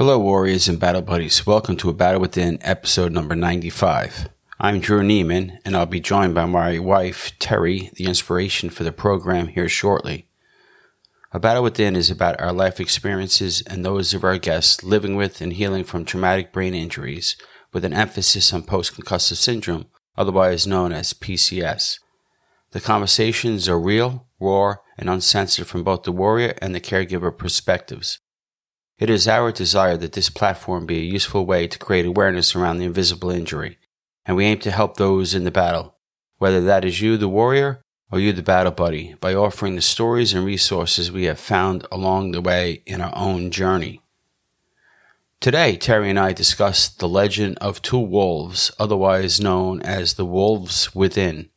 Hello, warriors and battle buddies. Welcome to A Battle Within, episode number 95. I'm Drew Niemann, and I'll be joined by my wife, Terry, the inspiration for the program, here shortly. A Battle Within is about our life experiences and those of our guests living with and healing from traumatic brain injuries, with an emphasis on post concussion syndrome, otherwise known as PCS. The conversations are real, raw, and uncensored from both the warrior and the caregiver perspectives. It is our desire that this platform be a useful way to create awareness around the invisible injury, and we aim to help those in the battle, whether that is you, the warrior, or you, the battle buddy, by offering the stories and resources we have found along the way in our own journey. Today, Terry and I discuss The Legend of Two Wolves, otherwise known as the Wolves Within.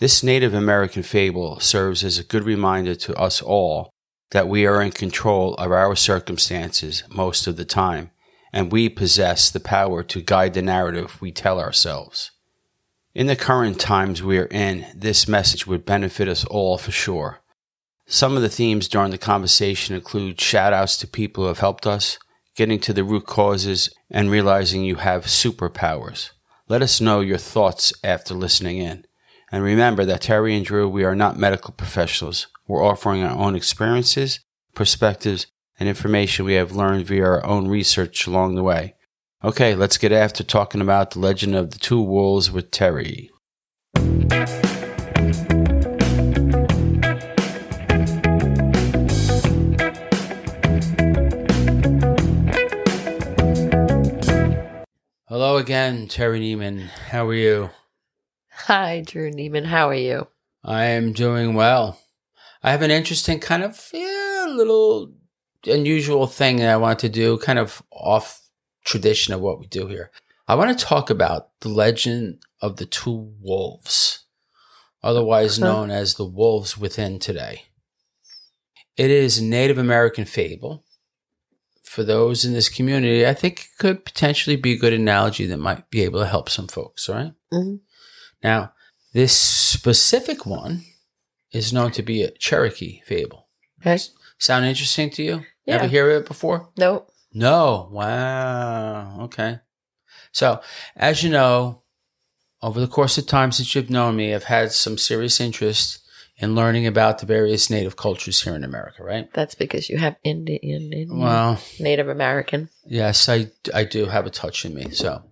This Native American fable serves as a good reminder to us all that we are in control of our circumstances most of the time, and we possess the power to guide the narrative we tell ourselves. In the current times we are in, this message would benefit us all for sure. Some of the themes during the conversation include shout-outs to people who have helped us, getting to the root causes, and realizing you have superpowers. Let us know your thoughts after listening in. And remember that Terry and Drew, we are not medical professionals. We're offering our own experiences, perspectives, and information we have learned via our own research along the way. Okay, let's get after talking about The Legend of the Two Wolves with Terry. Hello again, Terry Niemann. How are you? Hi, Drew Niemann. How are you? I am doing well. I have an interesting kind of little unusual thing that I want to do, kind of off tradition of what we do here. I want to talk about The Legend of the Two Wolves, otherwise known as the Wolves Within today. It is a Native American fable. For those in this community, I think it could potentially be a good analogy that might be able to help some folks, all right? Mm-hmm. Now, this specific one is known to be a Cherokee fable. Okay. Sound interesting to you? Yeah. Ever hear it before? Nope. No. Wow. Okay. So, as you know, over the course of time since you've known me, I've had some serious interest in learning about the various Native cultures here in America, right? That's because you have Indian, well, Native American. Yes, I do have a touch in me. So,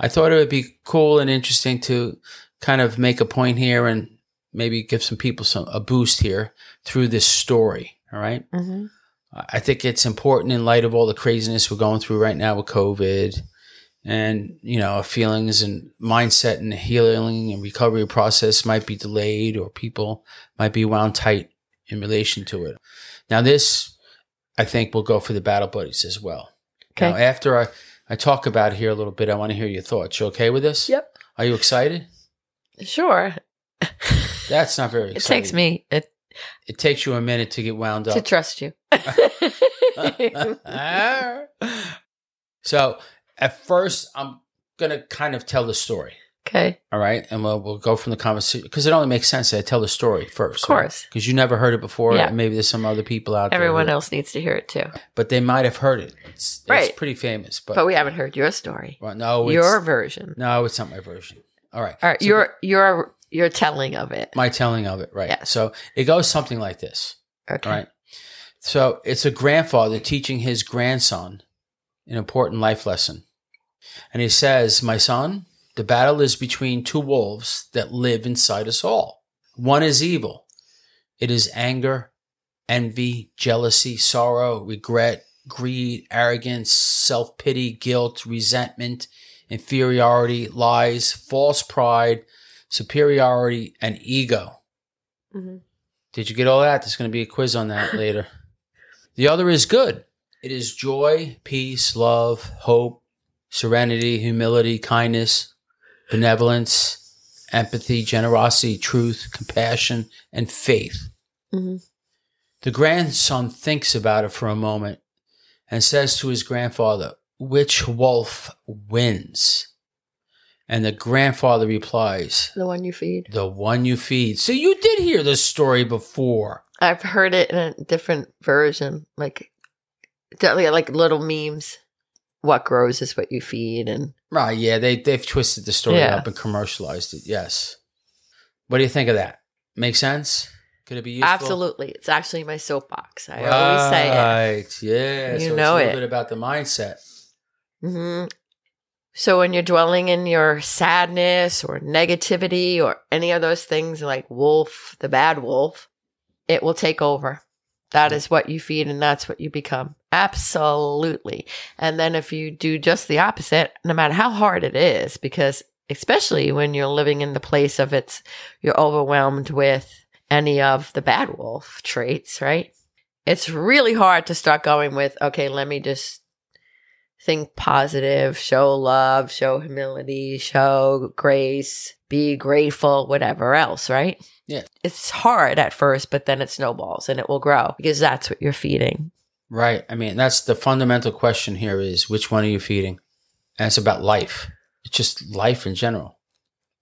I thought it would be cool and interesting to kind of make a point here and maybe give some people a boost here through this story, all right? Mm-hmm. I think it's important in light of all the craziness we're going through right now with COVID and, you know, feelings and mindset and the healing and recovery process might be delayed or people might be wound tight in relation to it. Now, this, I think, will go for the battle buddies as well. Okay. Now, after I talk about it here a little bit, I want to hear your thoughts. You okay with this? Yep. Are you excited? Sure. That's not very exciting. It takes me. It takes you a minute to get wound up. To trust you. So, at first, I'm going to kind of tell the story. Okay. All right? And we'll go from the conversation. Because it only makes sense that I tell the story first. Of course. Because right? You never heard it before. Yeah. Maybe there's some other people out there. Everyone else needs to hear it, too. But they might have heard it. It's right. It's pretty famous. But we haven't heard your story. Well, no. Your version. No, it's not my version. All right. All right. So your telling of it. My telling of it, right. Yes. So it goes something like this. Okay. All right. So it's a grandfather teaching his grandson an important life lesson. And he says, "My son, the battle is between two wolves that live inside us all. One is evil. It is anger, envy, jealousy, sorrow, regret, greed, arrogance, self-pity, guilt, resentment, inferiority, lies, false pride, superiority, and ego." Mm-hmm. Did you get all that? There's going to be a quiz on that later. "The other is good. It is joy, peace, love, hope, serenity, humility, kindness, benevolence, empathy, generosity, truth, compassion, and faith." Mm-hmm. The grandson thinks about it for a moment and says to his grandfather, "Which wolf wins?" And the grandfather replies, "The one you feed." The one you feed. So you did hear this story before. I've heard it in a different version, like like little memes. What grows is what you feed, and right, yeah, they've twisted the story up and commercialized it. Yes. What do you think of that? Make sense? Could it be useful? Absolutely. It's actually my soapbox. I always say it. Right. Yeah. You so know it's a little bit about the mindset. Mm-hmm. So when you're dwelling in your sadness or negativity or any of those things like wolf, the bad wolf, it will take over. That is what you feed, and that's what you become. Absolutely. And then if you do just the opposite, no matter how hard it is, because especially when you're living in the place of it's, you're overwhelmed with any of the bad wolf traits, right? It's really hard to start going with, okay, let me just think positive, show love, show humility, show grace, be grateful, whatever else, right? Yeah. It's hard at first, but then it snowballs and it will grow because that's what you're feeding. Right. I mean, that's the fundamental question here is which one are you feeding? And it's about life. It's just life in general.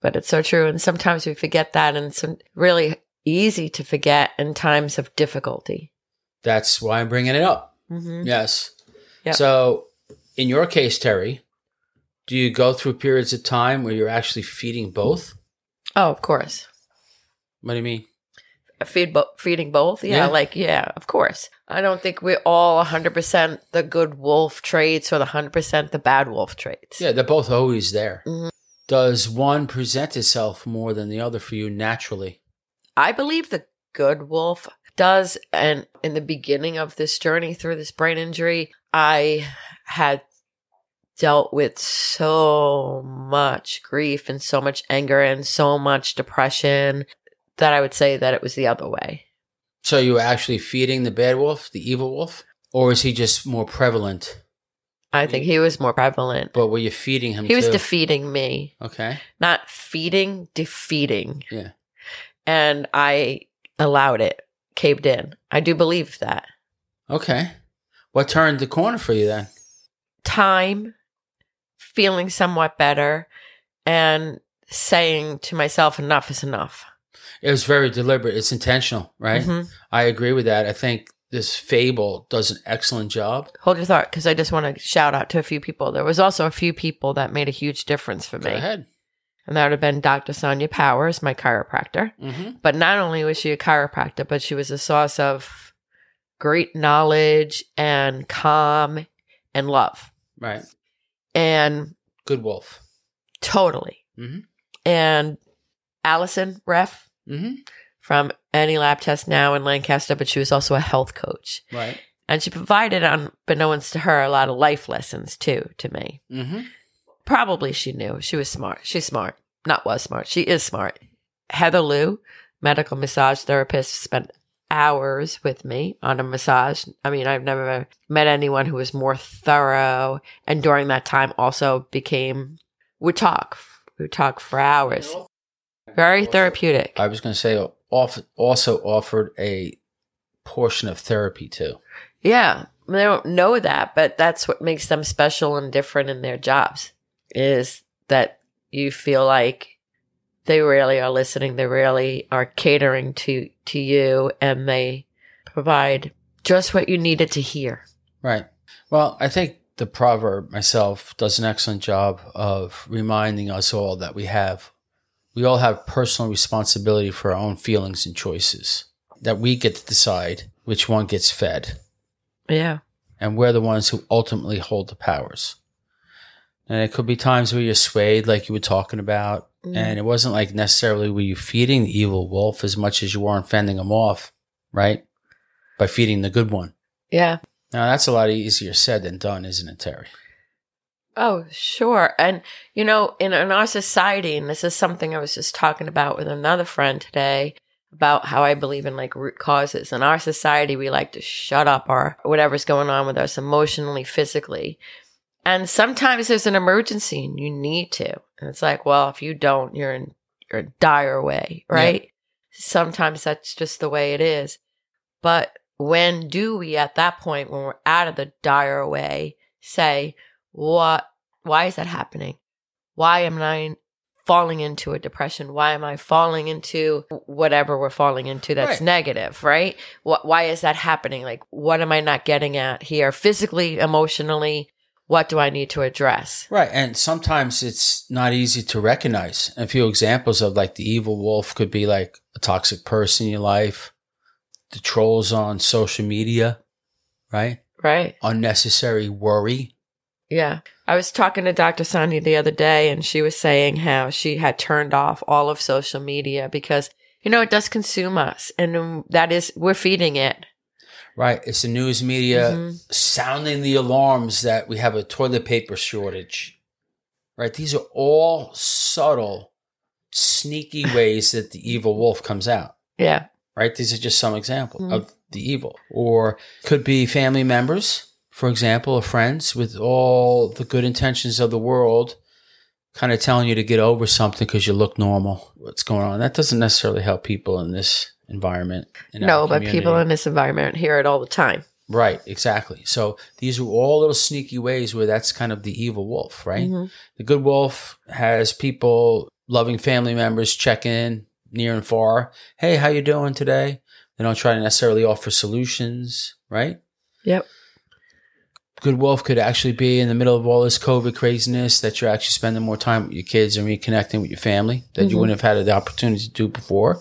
But it's so true. And sometimes we forget that, and it's really easy to forget in times of difficulty. That's why I'm bringing it up. Mm-hmm. Yes. Yep. So in your case, Terry, do you go through periods of time where you're actually feeding both? Oh, of course. What do you mean? Feeding both? Yeah, of course. I don't think we're all 100% the good wolf traits or the 100% the bad wolf traits. Yeah, they're both always there. Mm-hmm. Does one present itself more than the other for you naturally? I believe the good wolf does. And in the beginning of this journey through this brain injury, I had dealt with so much grief and so much anger and so much depression that I would say that it was the other way. So you were actually feeding the bad wolf, the evil wolf? Or is he just more prevalent? I think he was more prevalent. But were you feeding him? He was defeating me. Okay. Not feeding, defeating. Yeah. And I allowed it, caved in. I do believe that. Okay. What turned the corner for you then? Time, feeling somewhat better, and saying to myself, enough is enough. It was very deliberate. It's intentional, right? Mm-hmm. I agree with that. I think this fable does an excellent job. Hold your thought, because I just want to shout out to a few people. There was also a few people that made a huge difference for me. Go ahead. And that would have been Dr. Sonya Powers, my chiropractor. Mm-hmm. But not only was she a chiropractor, but she was a source of great knowledge and calm and love. Right. And good wolf. Totally. Mm-hmm. And Allison Ref, mm-hmm, from Any Lab Test Now in Lancaster, but she was also a health coach. Right. And she provided, unbeknownst to her, a lot of life lessons, too, to me. Mm-hmm. Probably she knew. She was smart. She's smart. Not was smart. She is smart. Heather Liu, medical massage therapist, spent hours with me on a massage. I mean, I've never met anyone who was more thorough. And during that time also became, we would talk for hours. Very therapeutic. I was going to say also offered a portion of therapy too. Yeah. They don't know that, but that's what makes them special and different in their jobs, is that you feel like they really are listening. They really are catering to you, and they provide just what you needed to hear. Right. Well, I think the proverb myself does an excellent job of reminding us all that we all have personal responsibility for our own feelings and choices, that we get to decide which one gets fed. Yeah. And we're the ones who ultimately hold the powers. And it could be times where you're swayed, like you were talking about. Mm. And it wasn't like necessarily were you feeding the evil wolf as much as you weren't fending him off, right? By feeding the good one. Yeah. Now, that's a lot easier said than done, isn't it, Terry? Oh, sure. And, you know, in our society, and this is something I was just talking about with another friend today, about how I believe in like root causes. In our society, we like to shut up our whatever's going on with us emotionally, physically. And sometimes there's an emergency and you need to. And it's like, well, if you don't, you're in dire way, right? Yeah. Sometimes that's just the way it is. But when do we, at that point, when we're out of the dire way, say, why is that happening? Why am I falling into a depression? Why am I falling into whatever we're falling into that's negative, right? Why is that happening? Like, what am I not getting at here? Physically, emotionally, what do I need to address? Right. And sometimes it's not easy to recognize. A few examples of like the evil wolf could be like a toxic person in your life, the trolls on social media, right? Right. Unnecessary worry. Yeah. I was talking to Dr. Sonya the other day, and she was saying how she had turned off all of social media because, you know, it does consume us, and that is, we're feeding it. Right. It's the news media sounding the alarms that we have a toilet paper shortage, right? These are all subtle, sneaky ways that the evil wolf comes out. Yeah. Right. These are just some examples of the evil. Or could be family members. For example, of friends with all the good intentions of the world kind of telling you to get over something because you look normal. What's going on? That doesn't necessarily help people in this environment. No, but people in this environment hear it all the time. Right, exactly. So these are all little sneaky ways where that's kind of the evil wolf, right? Mm-hmm. The good wolf has people, loving family members, check in near and far. Hey, how you doing today? They don't try to necessarily offer solutions, right? Yep. Good wolf could actually be in the middle of all this COVID craziness that you're actually spending more time with your kids and reconnecting with your family that you wouldn't have had the opportunity to do before.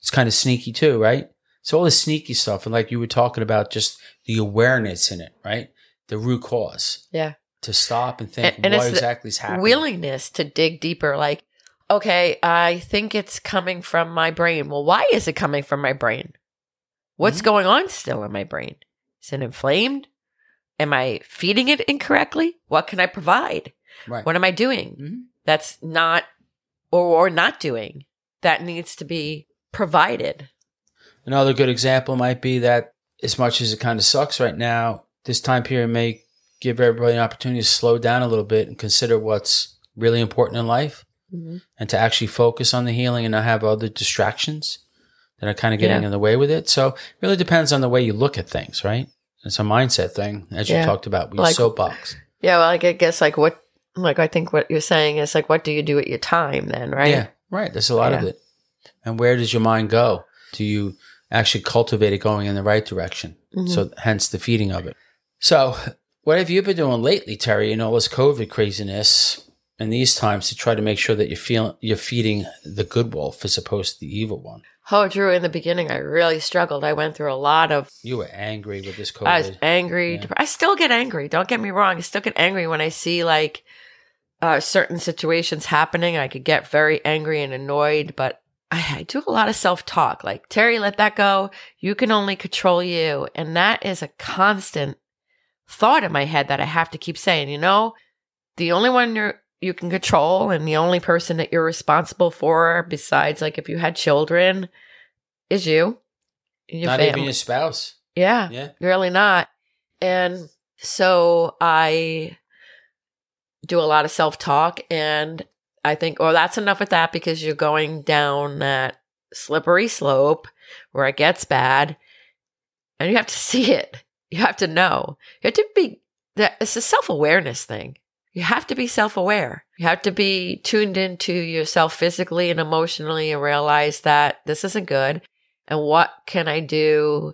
It's kind of sneaky too, right? So all this sneaky stuff, and like you were talking about, just the awareness in it, right? The root cause. Yeah. To stop and think and what exactly is happening. Willingness to dig deeper, like, okay, I think it's coming from my brain. Well, why is it coming from my brain? What's going on still in my brain? Is it inflamed? Am I feeding it incorrectly? What can I provide? Right. What am I doing that's not or not doing that needs to be provided? Another good example might be that as much as it kind of sucks right now, this time period may give everybody an opportunity to slow down a little bit and consider what's really important in life and to actually focus on the healing and not have other distractions that are kind of getting in the way with it. So it really depends on the way you look at things, right? It's a mindset thing, as you talked about with your soapbox. Yeah, well, like, I guess like what, like I think what you're saying is like, what do you do at your time then, right? Yeah, right. There's a lot of it. And where does your mind go? Do you actually cultivate it going in the right direction? So hence the feeding of it. So what have you been doing lately, Terry, in all this COVID craziness and these times to try to make sure that you're feeding the good wolf as opposed to the evil one? Oh, Drew, in the beginning, I really struggled. I went through a lot of... You were angry with this COVID. I was angry. Yeah. I still get angry. Don't get me wrong. I still get angry when I see like certain situations happening. I could get very angry and annoyed, but I do a lot of self-talk. Like, Terry, let that go. You can only control you. And that is a constant thought in my head that I have to keep saying, you know, the only one you can control and the only person that you're responsible for, besides like if you had children, is you and your family. Not even your spouse. Yeah, really not. And so I do a lot of self-talk, and I think, oh, that's enough with that, because you're going down that slippery slope where it gets bad, and you have to see it. You have to know. You have to be, it's a self-awareness thing. You have to be self-aware. You have to be tuned into yourself physically and emotionally and realize that this isn't good. And what can I do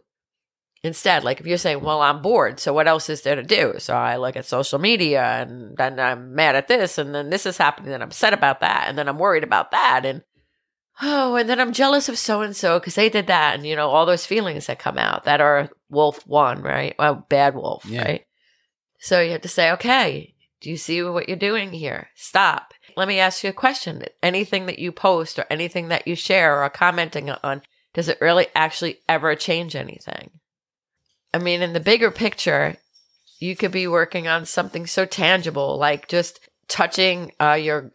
instead? Like if you're saying, well, I'm bored, so what else is there to do? So I look at social media, and then I'm mad at this, and then this is happening, and I'm upset about that, and then I'm worried about that. And oh, and then I'm jealous of so-and-so because they did that. And you know, all those feelings that come out that are wolf one, right? Well, bad wolf, right? So you have to say, okay, do you see what you're doing here? Stop. Let me ask you a question. Anything that you post or anything that you share or are commenting on, does it really actually ever change anything? I mean, in the bigger picture, you could be working on something so tangible, like just touching your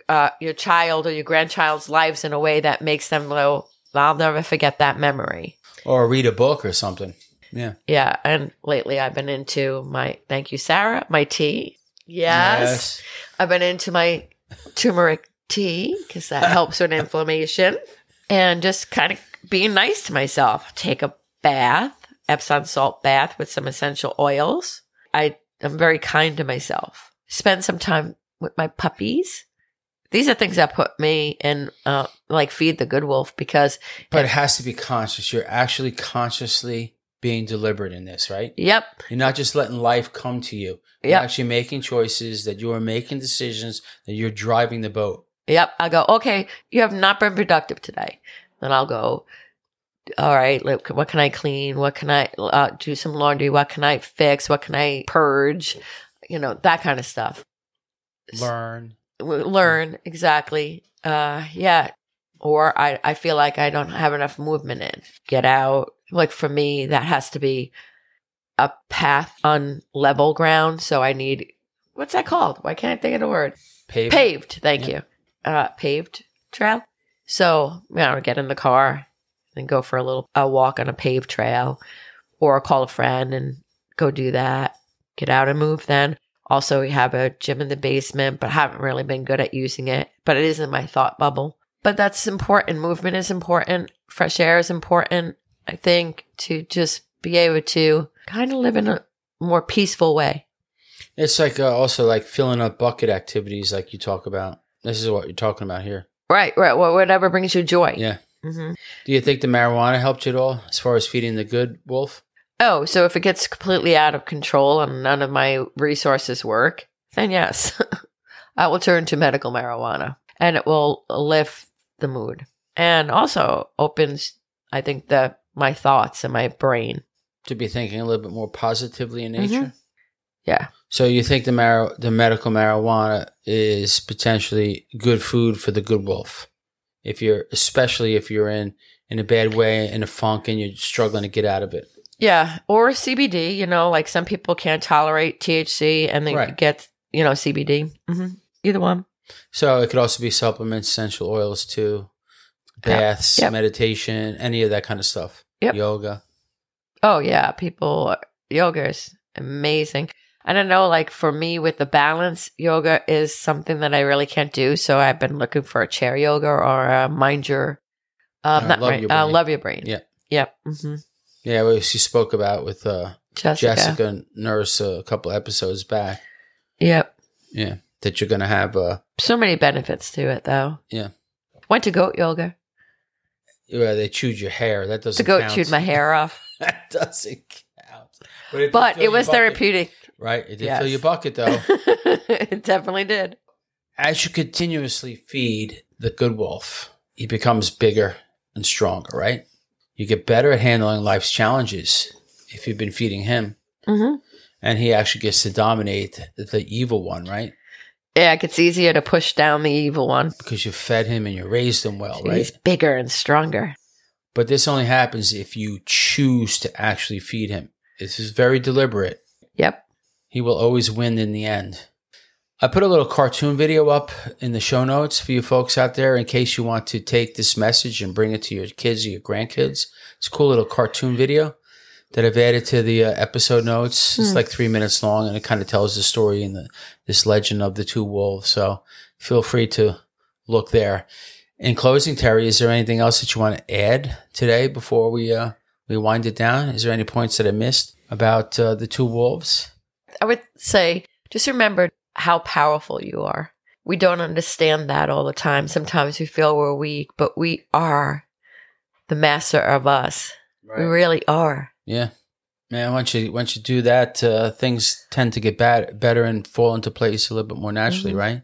child or your grandchild's lives in a way that makes them go, I'll never forget that memory. Or read a book or something. Yeah. Yeah. And lately I've been into my, thank you, Sarah, my tea. Yes. I've been into my turmeric tea because that helps with inflammation, and just kind of being nice to myself. Take a bath, Epsom salt bath with some essential oils. I am very kind to myself. Spend some time with my puppies. These are things that put me in, like, feed the good wolf because. But it has to be conscious. You're actually consciously being deliberate in this, right? Yep. You're not just letting life come to you. You're actually making choices, that you are making decisions, that you're driving the boat. Yep. I go, okay, you have not been productive today. Then I'll go, all right, look, what can I clean? What can I do some laundry? What can I fix? What can I purge? You know, that kind of stuff. Learn, exactly. Or I feel like I don't have enough movement in. Get out. Like for me, that has to be a path on level ground. So I need, what's that called? Why can't I think of the word? Paved. Thank you. Paved trail. So I would get in the car and go for a walk on a paved trail, or call a friend and go do that. Get out and move then. Also, we have a gym in the basement, but haven't really been good at using it. But it is in my thought bubble. But that's important. Movement is important. Fresh air is important. I think to just be able to kind of live in a more peaceful way. It's like also like filling up bucket activities like you talk about. This is what you're talking about here. Right. Well, whatever brings you joy. Yeah. Mm-hmm. Do you think the marijuana helped you at all as far as feeding the good wolf? Oh, so if it gets completely out of control and none of my resources work, then yes, I will turn to medical marijuana, and it will lift the mood and also opens, I think, my thoughts and my brain. To be thinking a little bit more positively in nature? Mm-hmm. Yeah. So you think the medical marijuana is potentially good food for the good wolf? Especially if you're in a bad way, in a funk, and you're struggling to get out of it. Yeah. Or CBD, like some people can't tolerate THC and they get, CBD. Mm-hmm. Either one. So it could also be supplements, essential oils too. Baths, meditation, any of that kind of stuff. Yep. Yoga. Oh, yeah. Yoga is amazing. I don't know, like for me with the balance, yoga is something that I really can't do. So I've been looking for a chair yoga or a mind your love your brain. Yeah. Yep. Mm-hmm. Yeah. Well, she spoke about with Jessica Nurse a couple episodes back. Yep. Yeah. That you're going to have. So many benefits to it, though. Yeah. Went to goat yoga. Yeah, they chewed your hair. That doesn't count. The goat chewed my hair off. That doesn't count. But it was therapeutic. Right. It did fill your bucket, though. It definitely did. As you continuously feed the good wolf, he becomes bigger and stronger, right? You get better at handling life's challenges if you've been feeding him. Mm-hmm. And he actually gets to dominate the evil one, right? Yeah, it's easier to push down the evil one. Because you fed him and you raised him well, right? He's bigger and stronger. But this only happens if you choose to actually feed him. This is very deliberate. Yep. He will always win in the end. I put a little cartoon video up in the show notes for you folks out there in case you want to take this message and bring it to your kids or your grandkids. It's a cool little cartoon video that I've added to the episode notes. It's like 3 minutes long, and it kind of tells the story in this legend of the two wolves. So feel free to look there. In closing, Terry, is there anything else that you want to add today before we wind it down? Is there any points that I missed about the two wolves? I would say just remember how powerful you are. We don't understand that all the time. Sometimes we feel we're weak, but we are the master of us. Right. We really are. Yeah. Man, once you do that, things tend to get better and fall into place a little bit more naturally, mm-hmm. right?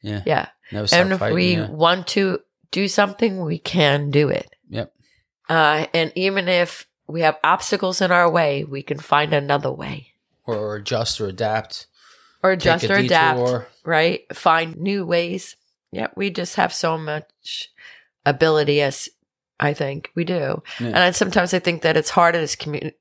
Yeah. Yeah. Never stop and fighting, if we want to do something, we can do it. Yep. And even if we have obstacles in our way, we can find another way. Or adjust or adapt. Or adjust or adapt, right? Find new ways. Yeah, we just have so much ability as I think we do. Yeah. And sometimes I think that it's hard in this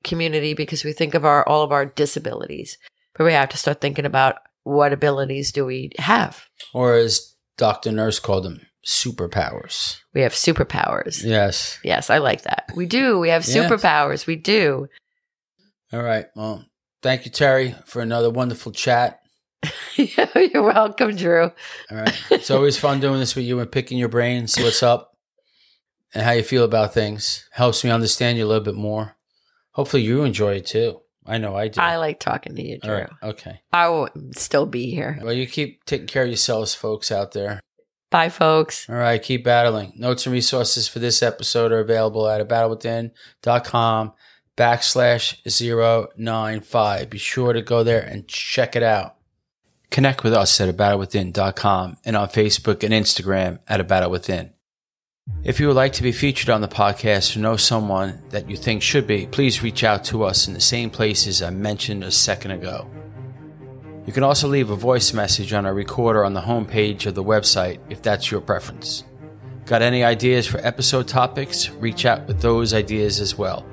community because we think of all of our disabilities. But we have to start thinking about what abilities do we have. Or as Dr. Nurse called them, superpowers. We have superpowers. Yes. Yes, I like that. We do. We have superpowers. We do. All right. Well, thank you, Terry, for another wonderful chat. You're welcome, Drew. All right. It's always fun doing this with you and picking your brain, see what's up. And how you feel about things. Helps me understand you a little bit more. Hopefully you enjoy it too. I know I do. I like talking to you, Drew. All right, okay. I will still be here. Well, you keep taking care of yourselves, folks out there. Bye, folks. All right. Keep battling. Notes and resources for this episode are available at abattlewithin.com/095. Be sure to go there and check it out. Connect with us at abattlewithin.com and on Facebook and Instagram at A Battle Within. If you would like to be featured on the podcast or know someone that you think should be, please reach out to us in the same places I mentioned a second ago. You can also leave a voice message on our recorder on the homepage of the website if that's your preference. Got any ideas for episode topics? Reach out with those ideas as well.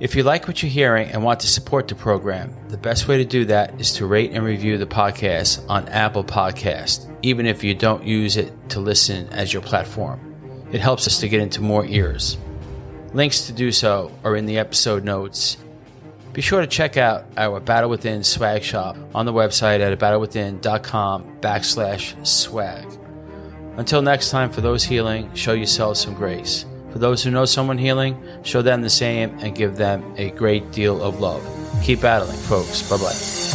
If you like what you're hearing and want to support the program, the best way to do that is to rate and review the podcast on Apple Podcast, even if you don't use it to listen as your platform. It helps us to get into more ears. Links to do so are in the episode notes. Be sure to check out our Battle Within swag shop on the website at abattlewithin.com/swag. Until next time, for those healing, show yourselves some grace. For those who know someone healing, show them the same and give them a great deal of love. Keep battling, folks. Bye-bye.